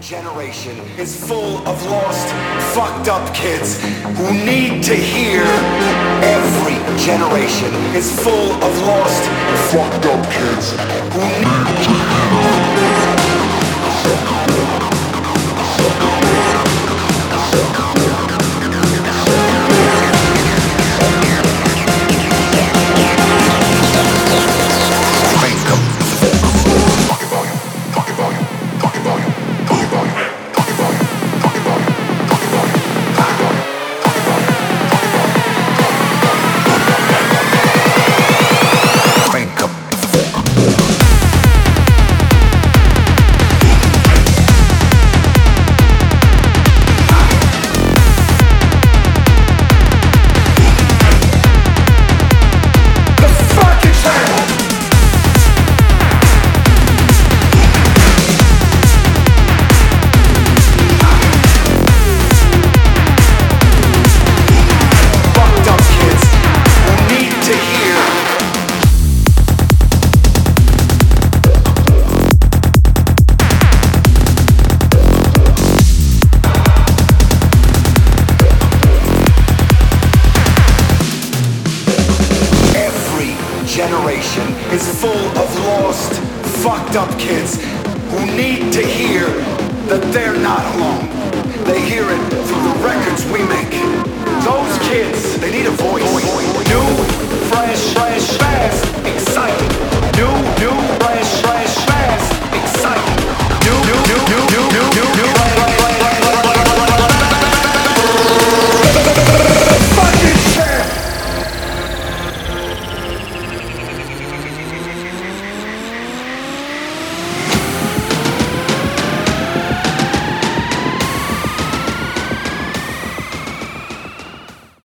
generation is full of lost, fucked up kids who need to hear. Every generation is full of lost, fucked up kids who need to hear. Talking volume. Generation is full of lost, fucked up kids who need to hear that they're not alone. They hear it through the records we make. Those kids, they need a voice. New, fresh, fast, exciting.